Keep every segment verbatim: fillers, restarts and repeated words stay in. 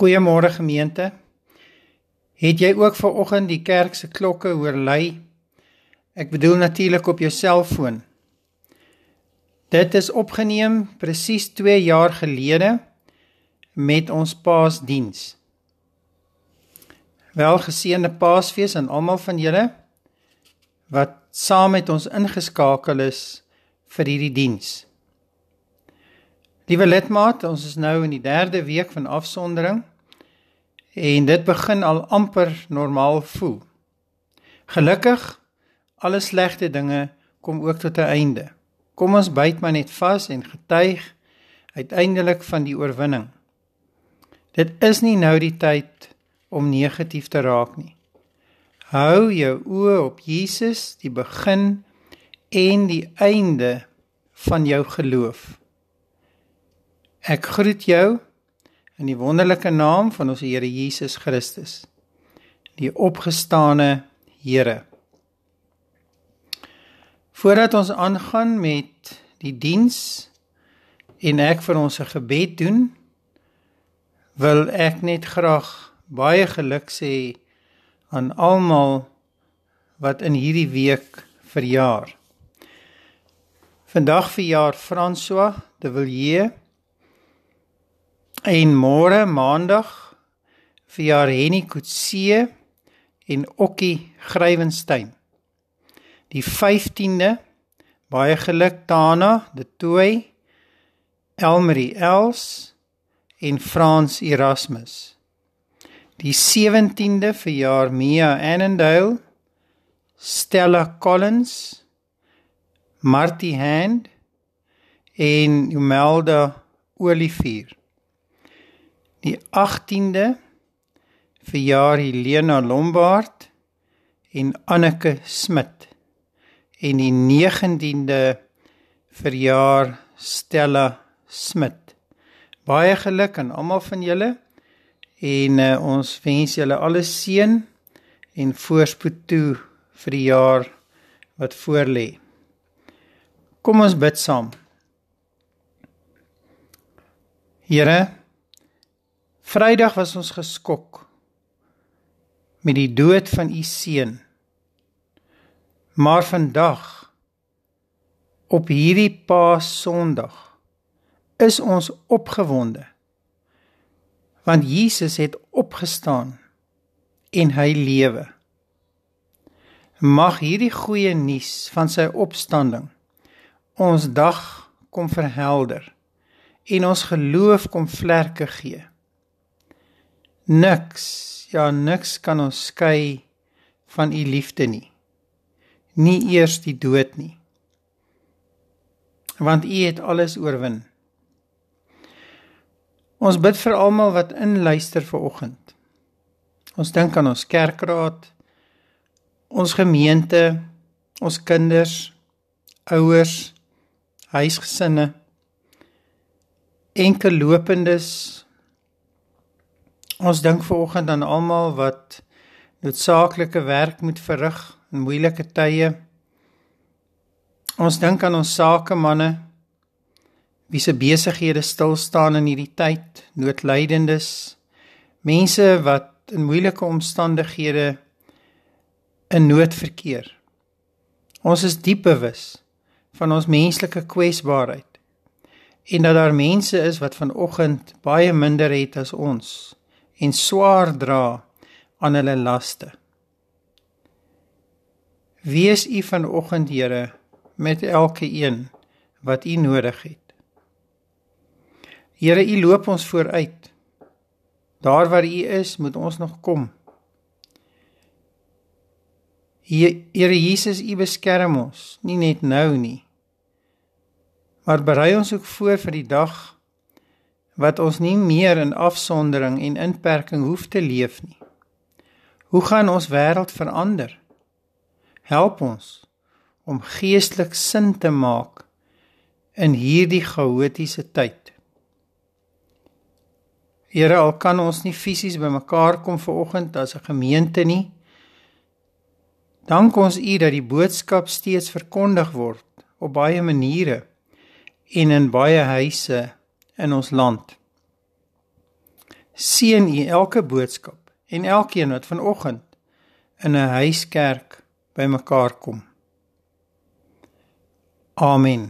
Goeiemorgen gemeente, het jy ook vanoggend die kerkse klokke hoor lui? Ek bedoel natuurlijk op jou selfoon. Dit is opgeneem precies twee jaar gelede met ons paasdiens. Wel geseënde paasfees aan almal van julle, wat saam met ons ingeskakel is vir hierdie diens. Liewe lidmaat, ons is nou in die derde week van afsondering, en dit begin al amper normaal voel. Gelukkig, alle slegte dinge kom ook tot 'n einde. Kom ons byt maar net vas en getuig uiteindelik van die oorwinning. Dit is nie nou die tyd om negatief te raak nie. Hou jou oë op Jesus, die begin en die einde van jou geloof. Ek groet jou in die wonderlike naam van ons Here Jesus Christus, die opgestane Here. Voordat ons aangaan met die diens en ek vir ons 'n gebed doen, wil ek net graag baie geluk sê aan almal wat in hierdie week verjaar. Vandag verjaar François de Villiers, en môre maandag verjaar Henny Coetzee en Okkie Grijvenstein. Die vyftiende, baie geluk Tana de Toei, Elmarie Els en Frans Erasmus. Die seventiende verjaar Mia Annandale, Stella Collins, Marty Hand en Humelda Olivier. Die achttiende verjaar Helena Lombard en Anneke Smit. En die negentiende verjaar Stella Smit. Baie geluk aan almal van julle en uh, ons wens julle alles seën en voorspoed toe vir die jaar wat voorlê. Kom ons bid saam. Here, Vrydag was ons geskok met die dood van u seun. Maar vandag, op hierdie Paas Sondag, is ons opgewonde, want Jesus het opgestaan en hy lewe. Mag hierdie goeie nuus van sy opstanding ons dag kom verhelder en ons geloof kom vlerke gee. Niks, ja niks kan ons skei van u liefde nie, nie eers die dood nie, want u het alles oorwin. Ons bid vir almal wat inluister vanoggend. Ons dink aan ons kerkraad, ons gemeente, ons kinders, ouers, huisgesinne, enkellopendes. Ons dink vanoggend aan almal wat noodsaaklike werk moet verrig in moeilike tye. Ons dink aan ons sakemanne, wie se besighede stilstaan in hierdie tyd, noodlydendes, mense wat in moeilike omstandighede in nood verkeer. Ons is diep bewus van ons menslike kwesbaarheid en dat daar mense is wat vanoggend baie minder het as ons en swaar dra aan hulle laste. Wees u vanoggend, Here, met elke een wat u nodig het. Here, u loop ons vooruit. Daar waar u is, moet ons nog kom. Here Jesus, u beskerm ons, nie net nou nie, maar berei ons ook voor vir die dag wat ons nie meer in afsondering en inperking hoef te leef nie. Hoe gaan ons wêreld verander? Help ons om geestelik sin te maak in hierdie chaotiese tyd. Here, al kan ons nie fisies bymekaar kom vanoggend as 'n gemeente nie, dank ons U dat die boodskap steeds verkondig word op baie maniere en in baie huise in ons land. Seën u elke boodskap en elkeen wat vanoggend in 'n huiskerk bymekaar kom. Amen.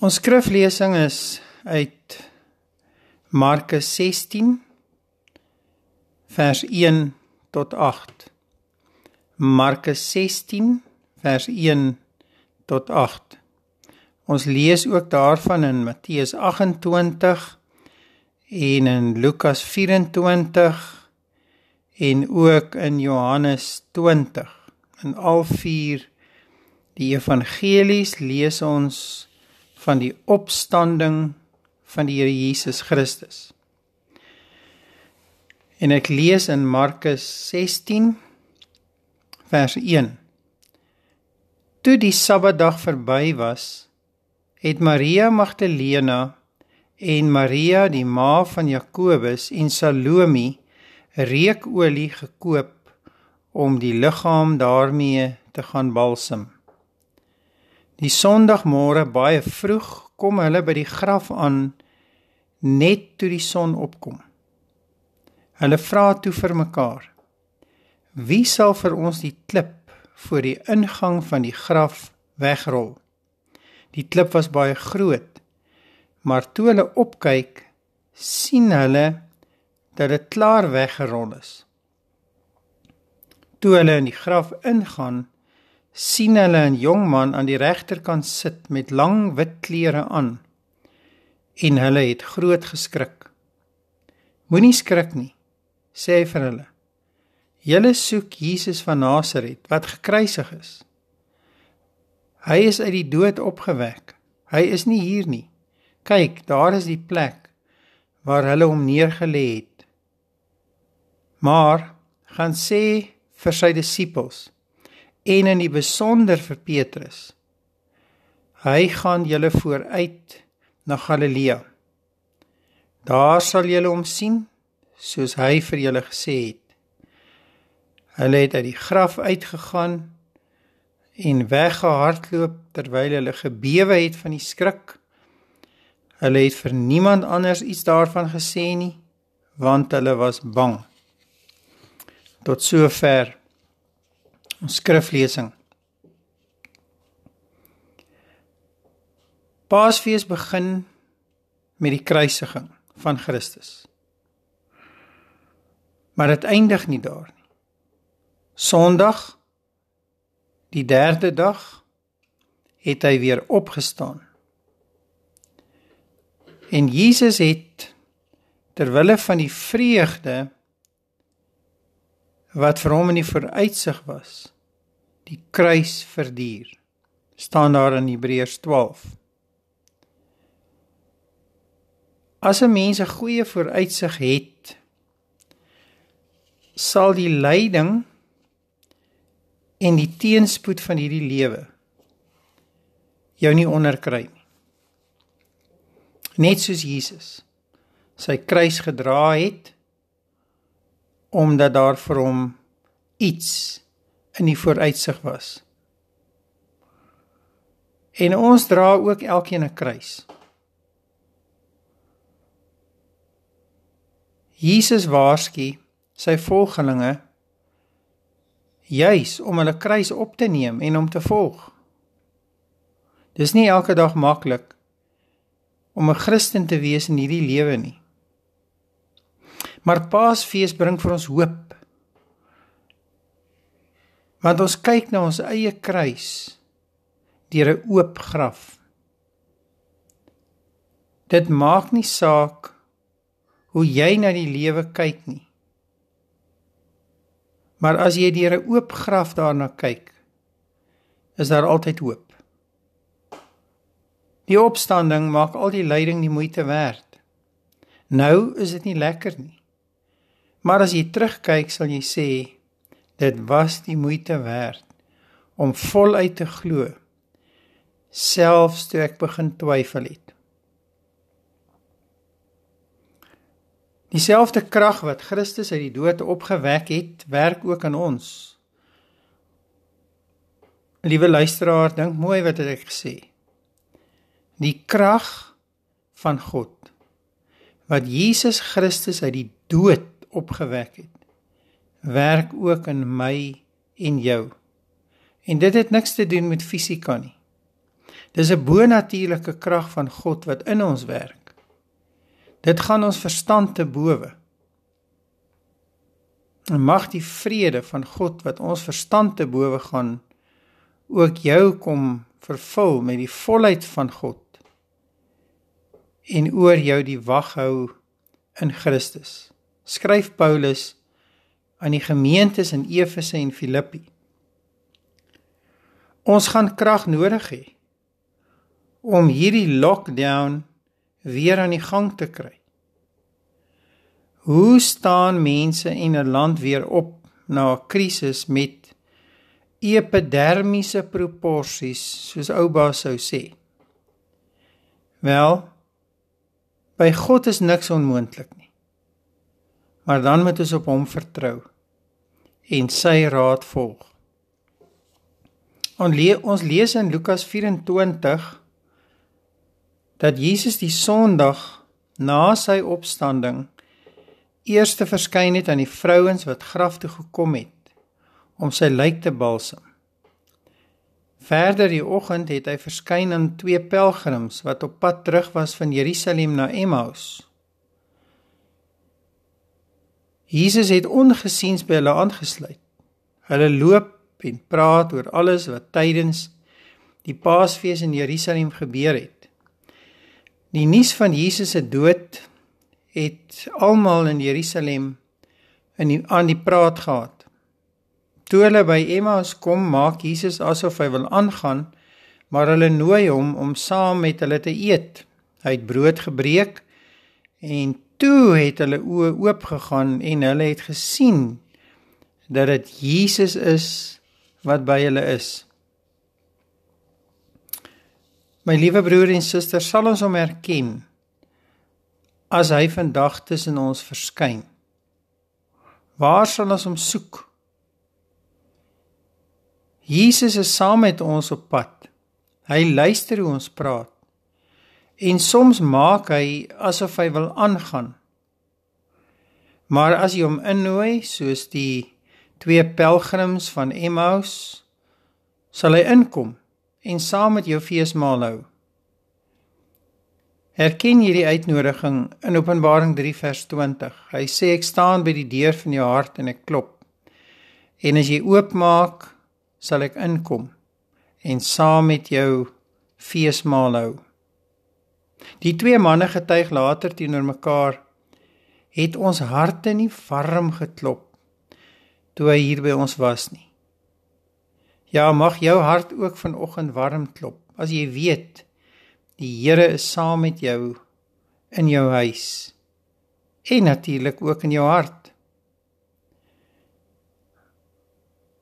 Ons skriflesing is uit Markus sestien vers een tot agt. Markus sestien vers een tot agt. Ons lees ook daarvan in Matteus agt en twintig en in Lukas vyf en twintig en ook in Johannes twintig. In al vier die evangelies lees ons van die opstanding van die Here Jesus Christus. En ek lees in Markus sestien vers een. Toe die Sabbatdag verby was, het Maria Magdalena en Maria die ma van Jakobus en Salome reukolie gekoop om die liggaam daarmee te gaan balsem. Die Sondagmôre baie vroeg kom hulle by die graf aan, net toe die son opkom. Hulle vra toe vir mekaar: wie sal vir ons die klip voor die ingang van die graf wegrol? Die klip was baie groot, maar toe hulle opkyk, sien hulle dat dit klaar weggerol is. Toe hulle in die graf ingaan, sien hulle 'n jong man aan die regterkant sit met lang wit klere aan, en hulle het groot geskrik. Moenie skrik nie, sê hy vir hulle. Julle soek Jesus van Nasaret, wat gekruisig is. Hy is uit die dood opgewek. Hy is nie hier nie. Kyk, daar is die plek waar hulle hom neergelê het. Maar gaan sê vir sy disippels en in die besonder vir Petrus: hy gaan julle vooruit na Galilea. Daar sal julle hom sien, soos hy vir julle gesê het. Hulle het uit die graf uitgegaan en weggehardloop terwyl hulle gebewe het van die skrik. Hulle het vir niemand anders iets daarvan gesê nie, want hulle was bang. Tot sover ons skriflesing. Paasfees begin met die kruisiging van Christus. Maar dit eindig nie daar nie. Sondag, die derde dag, het hy weer opgestaan. En Jesus het, terwille van die vreugde wat vir hom in die vooruitsig was, die kruis verduur. Staan daar in Hebreërs twaalf. As 'n mens 'n goeie vooruitsig het, sal die lyding en die teenspoed van hierdie lewe jou nie onderkry nie. Net soos Jesus sy kruis gedra het, omdat daar vir hom iets in die vooruitsig was. En ons dra ook elkeen 'n kruis. Jesus waarsku sy volgelinge juis om hulle kruis op te neem en om te volg. Dis nie elke dag maklik om 'n Christen te wees in hierdie lewe nie. Maar Paasfees bring vir ons hoop, want ons kyk na ons eie kruis deur 'n oop graf. Dit maak nie saak hoe jy na die lewe kyk nie. Maar as jy deur 'n oop graf daarna kyk, is daar altyd hoop. Die opstanding maak al die lyding die moeite werd. Nou is dit nie lekker nie. Maar as jy terugkyk, sal jy sê, dit was die moeite werd om voluit te glo, selfs toe ek begin twyfel het. Dieselfde krag wat Christus uit die dood opgewek het, werk ook aan ons. Liewe luisteraar, dink mooi wat ek gesê. Die krag van God wat Jesus Christus uit die dood opgewek het, werk ook in my en jou. En dit het niks te doen met fisika nie. Dis 'n bonatuurlike krag van God wat in ons werk. Dit gaan ons verstand te bowe. En mag die vrede van God wat ons verstand te bowe gaan, ook jou kom vervul met die volheid van God en oor jou die wag hou in Christus. Skryf Paulus aan die gemeentes in Efese en Filippi. Ons gaan krag nodig hê om hierdie lockdown weer aan die gang te kry. Hoe staan mense en 'n land weer op na 'n krisis met epidermiese proporsies, soos oupa sou sê? Wel, by God is niks onmoontlik nie. Maar dan moet ons op hom vertrou en sy raad volg. Ons lees in Lukas vyf en twintig dat Jesus die Sondag na sy opstanding eerste verskyn het aan die vrouens wat graf toe gekom het, om sy lijk te balsem. Verder die oggend het hy verskyn aan twee pelgrims, wat op pad terug was van Jerusalem na Emmaus. Jesus het ongesiens by hulle aangesluit. Hulle loop en praat oor alles wat tydens die Paasfees in Jerusalem gebeur het. Die nuus van Jesus se dood het almal in Jerusalem in die, aan die praat gehad. Toe hulle by Emmaus kom, maak Jesus asof hy wil aangaan, maar hulle nooi hom om saam met hulle te eet. Hy het brood gebreek en toe het hulle oë oopgegaan en hulle het gesien dat dit Jesus is wat by hulle is. My liewe broer en suster, sal ons hom herken as hy vandag tussen ons verskyn? Waar sal ons hom soek? Jesus is saam met ons op pad. Hy luister hoe ons praat. En soms maak hy asof hy wil aangaan. Maar as jy hom innooi, soos die twee pelgrims van Emmaus, sal hy inkom en saam met jou feesmaal hou. Herken hierdie uitnodiging in Openbaring drie vers twintig. Hy sê, ek staan by die deur van jou hart en ek klop. En as jy oopmaak, sal ek inkom en saam met jou feesmaal hou. Die twee manne getuig later teenoor mekaar, het ons harte nie warm geklop toe hy hier by ons was nie. Ja, mag jou hart ook vanoggend warm klop, as jy weet, die Here is saam met jou in jou huis en natuurlik ook in jou hart.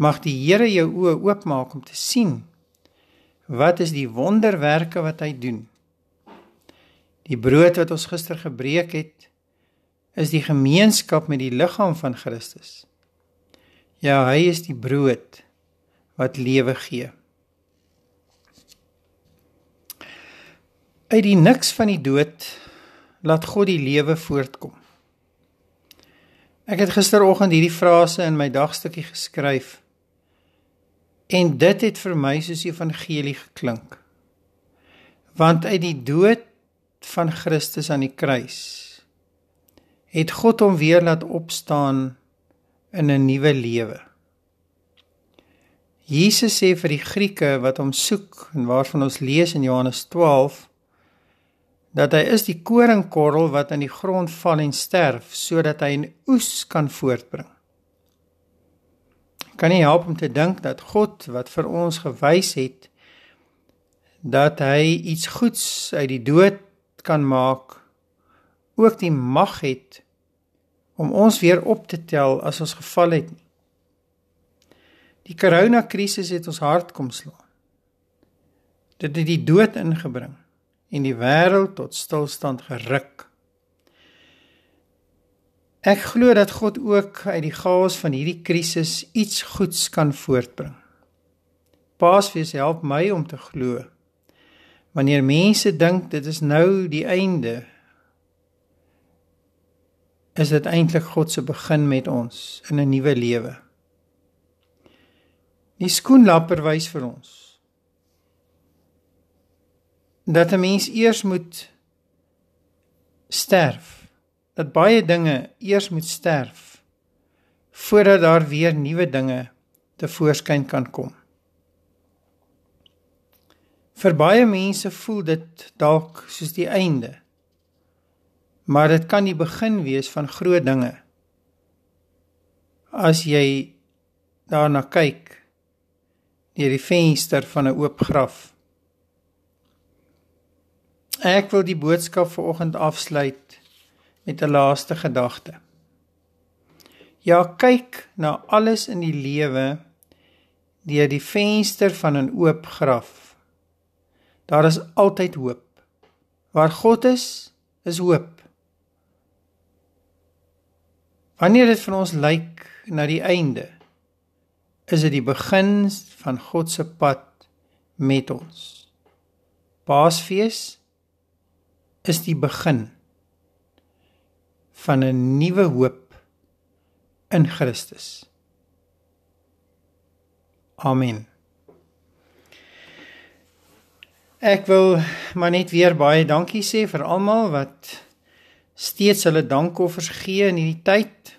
Mag die Here jou oë oopmaak om te sien wat is die wonderwerke wat hy doen. Die brood wat ons gister gebreek het, is die gemeenskap met die liggaam van Christus. Ja, hy is die brood wat lewe gee. Uit die niks van die dood, laat God die lewe voortkom. Ek het gisteroggend hierdie frase in my dagstukkie geskryf, en dit het vir my soos evangelie geklink. Want uit die dood van Christus aan die kruis, het God hom weer laat opstaan in 'n nuwe lewe. Jesus sê vir die Grieke wat hom soek, en waarvan ons lees in Johannes twaalf, dat hy is die koringkorrel wat in die grond val en sterf, sodat hy 'n oes kan voortbring. Kan nie help om te dink dat God wat vir ons gewys het, dat hy iets goeds uit die dood kan maak, ook die mag het om ons weer op te tel as ons geval het nie. Die koronakrisis het ons hart kom slaan. Dit het die dood ingebring en die wêreld tot stilstand geruk. Ek glo dat God ook uit die chaos van hierdie krisis iets goeds kan voortbring. Paasfees help my om te glo, wanneer mense dink dit is nou die einde, is dit eintlik God se begin met ons in 'n nuwe lewe. Die skoenlapper wys vir ons dat 'n mens eers moet sterf, dat baie dinge eers moet sterf, voordat daar weer nuwe dinge tevoorskyn kan kom. Vir baie mense voel dit dalk soos die einde, maar dit kan die begin wees van groot dinge, as jy daarna kyk, deur die venster van 'n oop graf. Ek wil die boodskap vanoggend afsluit met 'n laaste gedagte. Ja, kyk na alles in die lewe deur die venster van 'n oop graf. Daar is altyd hoop. Waar God is, is hoop. Wanneer dit vir ons lyk na die einde, is dit die begin van God se pad met ons. Paasfees is die begin van 'n nuwe hoop in Christus. Amen. Ek wil maar net weer baie dankie sê vir almal wat steeds hulle dankoffers gee in hierdie tyd.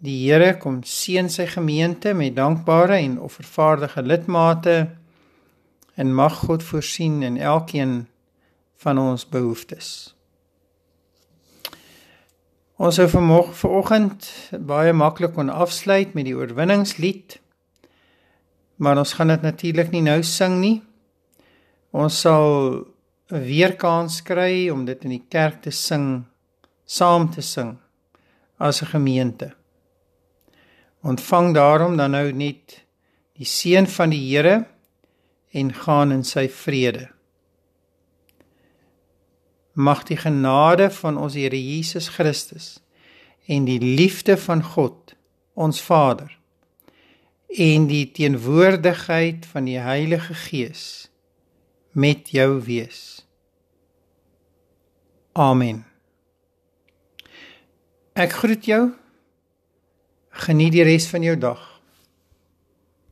Die Here kom seën sy gemeente met dankbare en offervaardige lidmate en mag God voorsien in elkeen van ons behoeftes. Ons sou vanoggend baie maklik kon afsluit met die oorwinningslied, maar ons gaan dit natuurlik nie nou sing nie. Ons sal weer kans kry om dit in die kerk te sing, saam te sing, as 'n gemeente. Ontvang daarom dan nou net die seën van die Here en gaan in sy vrede. Mag die genade van ons Here Jesus Christus en die liefde van God, ons Vader, en die teenwoordigheid van die Heilige Gees met jou wees. Amen. Ek groet jou. Geniet die res van jou dag.